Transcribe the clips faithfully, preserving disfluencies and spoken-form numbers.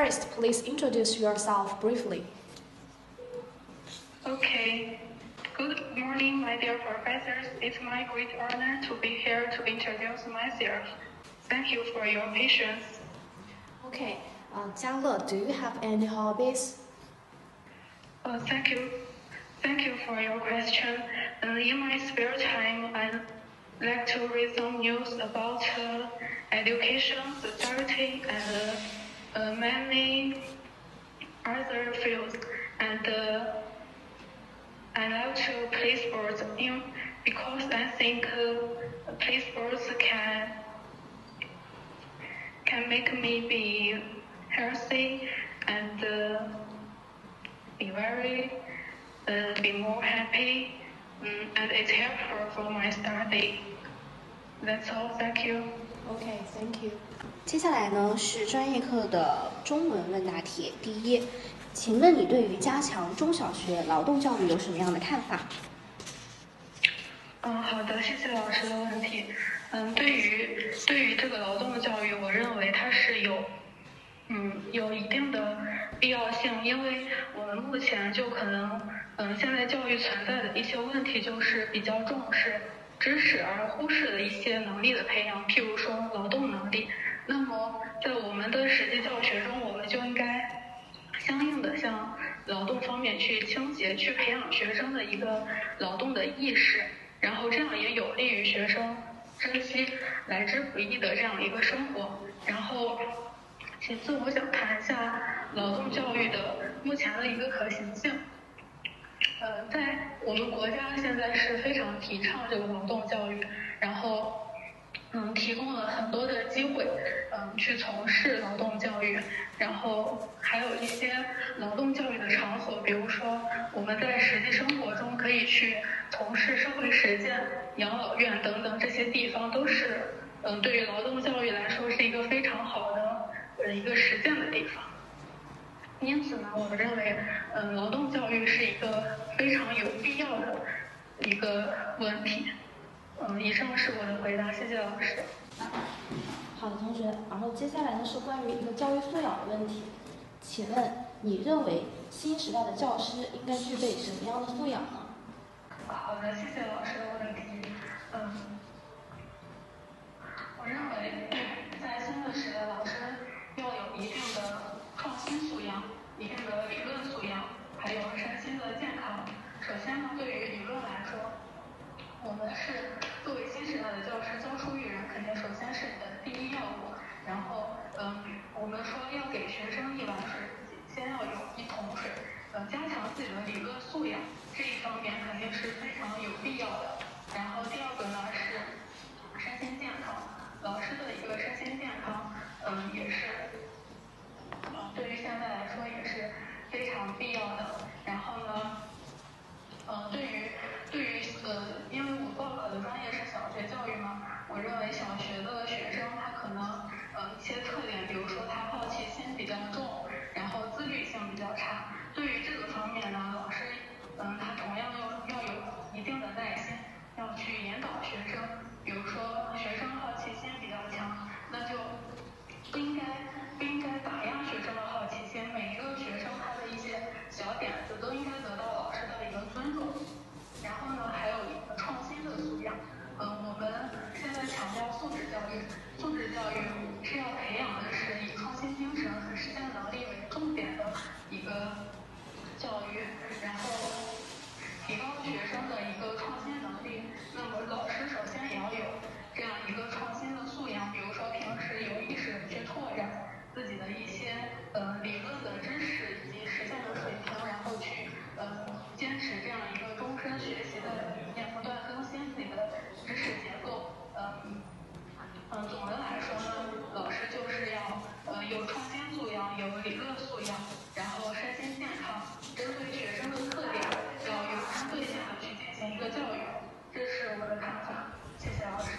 First, please introduce yourself briefly. Okay. Good morning, my dear professors. It's my great honor to be here to introduce myself. Thank you for your patience. Okay. Uh, Jiangle, do you have any hobbies? Uh, thank you. Thank you for your question. Uh, in my spare time, I like to read some news about uh, education, society, and uh, uh, many other fields. And uh, I like to play sports you know, because I think uh, play sports can can make me be healthy and uh, be very. Uh, be more happy, um, and it's helpful for my study. That's all. Thank you. Okay, thank you. 接下来呢是专业课的中文问答题。第一，请问你对于加强中小学劳动教育有什么样的看法？嗯，好的，谢谢老师的问题。嗯，对于对于这个劳动教育，我认为它是有。嗯，有一定的必要性，因为我们目前就可能，嗯，现在教育存在的一些问题就是比较重视知识而忽视了一些能力的培养，譬如说劳动能力。那么在我们的实际教学中，我们就应该相应的向劳动方面去倾斜，去培养学生的一个劳动的意识，然后这样也有利于学生珍惜来之不易的这样一个生活，然后。其次，我想谈一下劳动教育的目前的一个可行性。呃，在我们国家现在是非常提倡这个劳动教育，然后嗯，提供了很多的机会，嗯，去从事劳动教育，然后还有一些劳动教育的场所，比如说我们在实际生活中可以去从事社会实践、养老院等等，这些地方都是嗯，对于劳动教育来说是一个非常好的。一个实践的地方，因此呢，我认为，嗯，劳动教育是一个非常有必要的一个问题。嗯，以上是我的回答，谢谢老师。好的，同学，然后接下来呢是关于一个教育素养的问题，请问你认为新时代的教师应该具备什么样的素养呢？好的，谢谢老师的问题。嗯，我认为在新的时代，老师。要有一定的创新素养，一定的理论素养，还有身心的健康。首先呢，对于理论来说，我们是作为新时代的教师教书育人，肯定首先是你的第一要务。然后，嗯，我们说要给学生一碗水，自己先要有一桶水。呃、嗯，加强自己的理论素养这一方面肯定是非常有必要的。然后第二个呢是身心健康，老师的一个身心健康。嗯，也是，嗯，对于现在来说也是非常必要的。然后呢，嗯，对于对于呃，因为我报考的专业是小学教育嘛，我认为小学的学生他可能呃一些特点，比如说他好奇心比较重，然后自律性比较差。对于这个方面呢，老师嗯，他同样要要有一定的耐心，要去引导学生。比如说学生好奇心比较强，那就。不应该不应该打压学生的好奇心，每一个学生他的一些小点子都应该得到老师的一个尊重。然后呢，还有一个创新的素养。嗯、呃，我们现在强调素质教育，素质教育是要培养的是以创新精神和实践能力为重点的一个教育，然后提高学生的一个创新能力。那么老师首先也要有这样一个创新的素养，比如说平时有意识去拓展自己的一些呃理论的知识以及实践的水平，然后去呃坚持这样一个终身学习的理念，不断更新自己的知识结构。嗯嗯，总的来说呢，老师就是要呃有创新素养，有理论素养，然后身心健康，针对学生的特点要有针对性的去进行一个教育。这是我的看法，谢谢老师。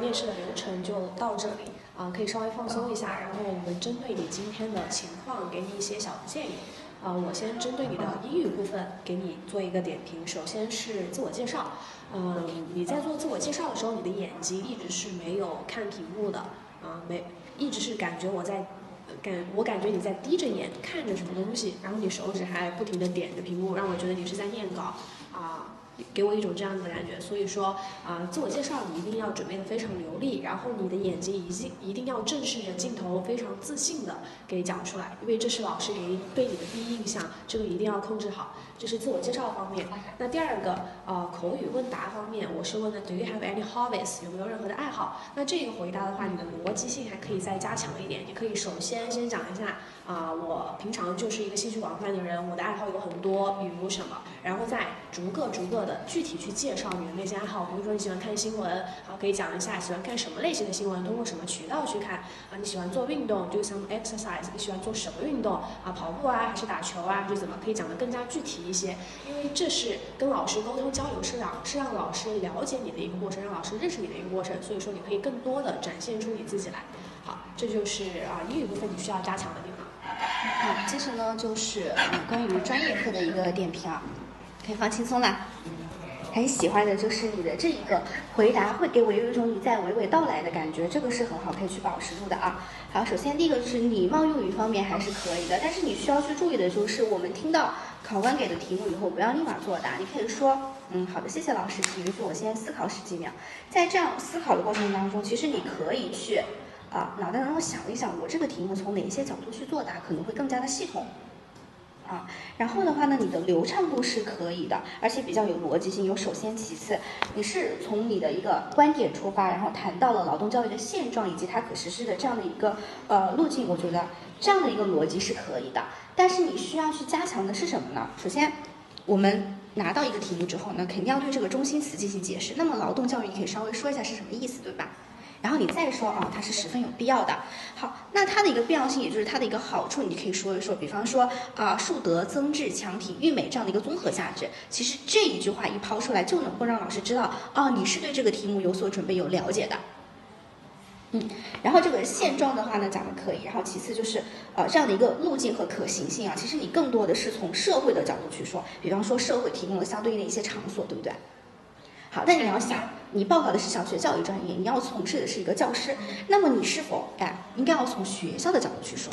面试的流程就到这里啊，可以稍微放松一下。然后我们针对你今天的情况，给你一些小的建议啊。我先针对你的英语部分给你做一个点评。首先是自我介绍，嗯，你在做自我介绍的时候，你的眼睛一直是没有看屏幕的啊，没，一直是感觉我在感我感觉你在低着眼看着什么东西，然后你手指还不停的点着屏幕，让我觉得你是在念稿啊、呃，给我一种这样的感觉。所以说啊、呃，自我介绍你一定要准备的非常流利，然后你的眼睛一定一定要正视着镜头，非常自信的给讲出来，因为这是老师给对你的第一印象，这个一定要控制好。这是自我介绍方面。那第二个啊、呃，口语问答方面，我是问的 Do you have any hobbies？ 有没有任何的爱好？那这个回答的话，你的逻辑性还可以再加强一点，你可以首先。先讲一下啊、呃，我平常就是一个兴趣广泛的人，我的爱好有很多，比如什么，然后再逐个逐个的具体去介绍你的那些爱好。比如说你喜欢看新闻，好，可以讲一下喜欢看什么类型的新闻，通过什么渠道去看啊？你喜欢做运动，do some exercise， 你喜欢做什么运动啊？跑步啊，还是打球啊，还是怎么？可以讲得更加具体一些，因为这是跟老师沟通交流，是让是让老师了解你的一个过程，让老师认识你的一个过程，所以说你可以更多的展现出你自己来。好，这就是啊、呃、英语部分你需要加强的地方。好、嗯，接着呢就是嗯关于专业课的一个点评啊，可以放轻松啦。很喜欢的就是你的这一个回答会给我有一种你在娓娓道来的感觉，这个是很好可以去保持住的啊。好，首先第一个就是礼貌用语方面还是可以的，但是你需要去注意的就是我们听到考官给的题目以后不要立马作答，你可以说。嗯，好的，谢谢老师，允许我先思考十几秒。在这样思考的过程当中，其实你可以去啊，脑袋当中想一想，我这个题目从哪些角度去作答可能会更加的系统啊。然后的话呢，你的流畅度是可以的，而且比较有逻辑性，有首先其次，你是从你的一个观点出发，然后谈到了劳动教育的现状以及它可实施的这样的一个呃路径，我觉得这样的一个逻辑是可以的。但是你需要去加强的是什么呢？首先，我们。拿到一个题目之后呢，肯定要对这个中心词进行解释。那么劳动教育，你可以稍微说一下是什么意思，对吧？然后你再说啊、哦，它是十分有必要的。好，那它的一个必要性，也就是它的一个好处，你可以说一说。比方说啊、呃，树德、增智、强体、育美这样的一个综合价值。其实这一句话一抛出来，就能够让老师知道，哦，你是对这个题目有所准备、有了解的。嗯，然后这个现状的话呢，讲的可以。然后其次就是，呃，这样的一个路径和可行性啊，其实你更多的是从社会的角度去说，比方说社会提供了相对应的一些场所，对不对？好，那你要想，你报考的是小学教育专业，你要从事的是一个教师，那么你是否哎，应该要从学校的角度去说？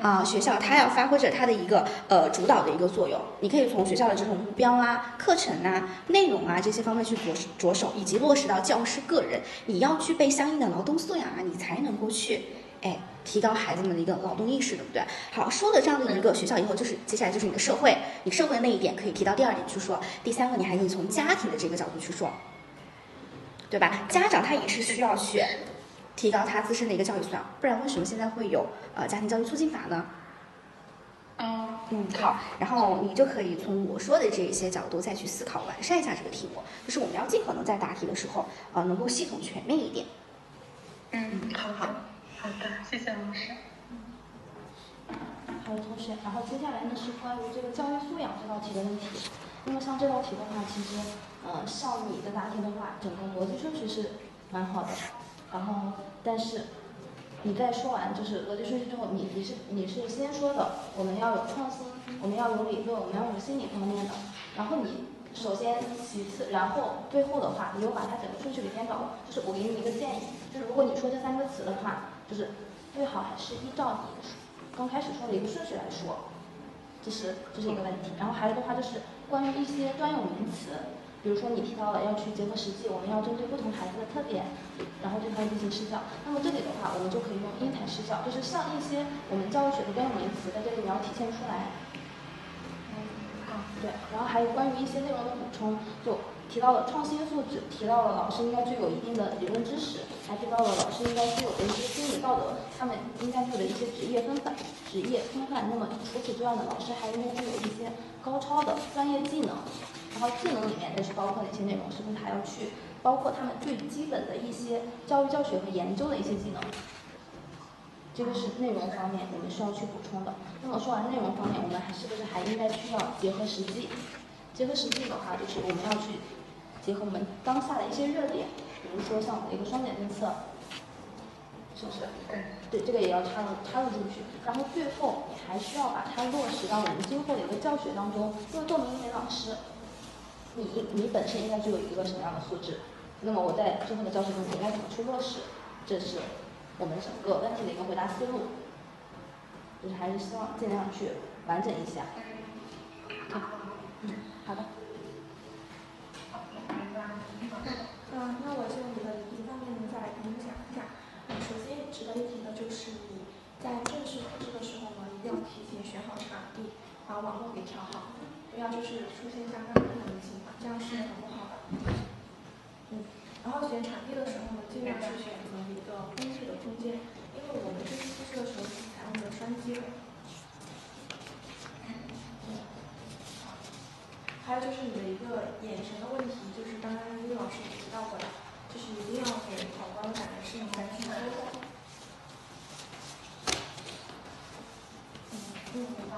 啊，学校它要发挥着它的一个呃主导的一个作用，你可以从学校的这种目标啊、课程啊、内容啊这些方面去着着手，以及落实到教师个人，你要具备相应的劳动素养啊，你才能够去哎提高孩子们的一个劳动意识，对不对？好，说的这样的一个学校以后，就是接下来就是你的社会，你社会的那一点可以提到第二点去说，第三个你还可以从家庭的这个角度去说，对吧？家长他也是需要去。提高他自身的一个教育素养，不然为什么现在会有呃家庭教育促进法呢？嗯嗯，好，然后你就可以从我说的这些角度再去思考完善一下这个题目，就是我们要尽可能在答题的时候呃能够系统全面一点。嗯，好好好的，谢谢老师。好的，同学，然后接下来呢是关于这个教育素养这道题的问题。那么像这道题的话，其实呃像你的答题的话，整个逻辑顺序是蛮好的。然后，但是你在说完就是逻辑顺序之后，你你是你是先说的，我们要有创新，我们要有理论，我们要有心理方面的。然后你首先其次，然后最后的话，你又把它整个顺序给颠倒了。就是我给你一个建议，就是如果你说这三个词的话，就是最好还是依照你刚开始说的一个顺序来说，这是这是一个问题。然后还有的话就是关于一些专有名词。比如说你提到了要去结合实际，我们要针对不同孩子的特点，然后对他进行施教。那么这里的话，我们就可以用因材施教，就是像一些我们教育学的专有名词，在这里你要体现出来。嗯，好，对。然后还有关于一些内容的补充，就提到了创新素质，提到了老师应该具有一定的理论知识，还提到了老师应该具有的一些心理道德，他们应该具有的一些职业风范、职业风范。那么除此之外呢，老师还应该具有一些高超的专业技能。然后技能里面又是包括哪些内容？是不是还要去包括他们最基本的一些教育教学和研究的一些技能？这个是内容方面我们需要去补充的。那么说完内容方面，我们还是不是还应该需要结合实际？结合实际的话，就是我们要去结合我们当下的一些热点，比如说像我们的一个双减政策，是不是？对，对，这个也要插入插入进去。然后最后你还需要把它落实到我们今后的一个教学当中，因为作为一名老师。你你本身应该具有一个什么样的素质？那么我在之后的教学中应该怎么去落实？这是我们整个问题的一个回答思路，就是还是希望尽量去完整一下。好，嗯，好的。嗯，那我就你的一方面再给你讲一下。嗯，首先值得一提的就是你在正式通知的时候呢，一定要提前选好场地，把网络给调好，不要就是出现刚刚那种情况，这样是很不好的。嗯。 然后选场地的时候呢，尽量是选择一个公示的空间，因为我们这次测试的时候是采用的双机位。嗯。还有就是你的一个眼神的问题，就是刚刚陆老师也提到过了，就是一定要给考官感觉是你在去沟通。嗯，嗯，明白。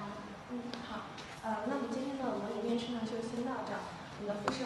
嗯，好。呃，那我们今天的模拟面试呢，就先到这儿。你的复试。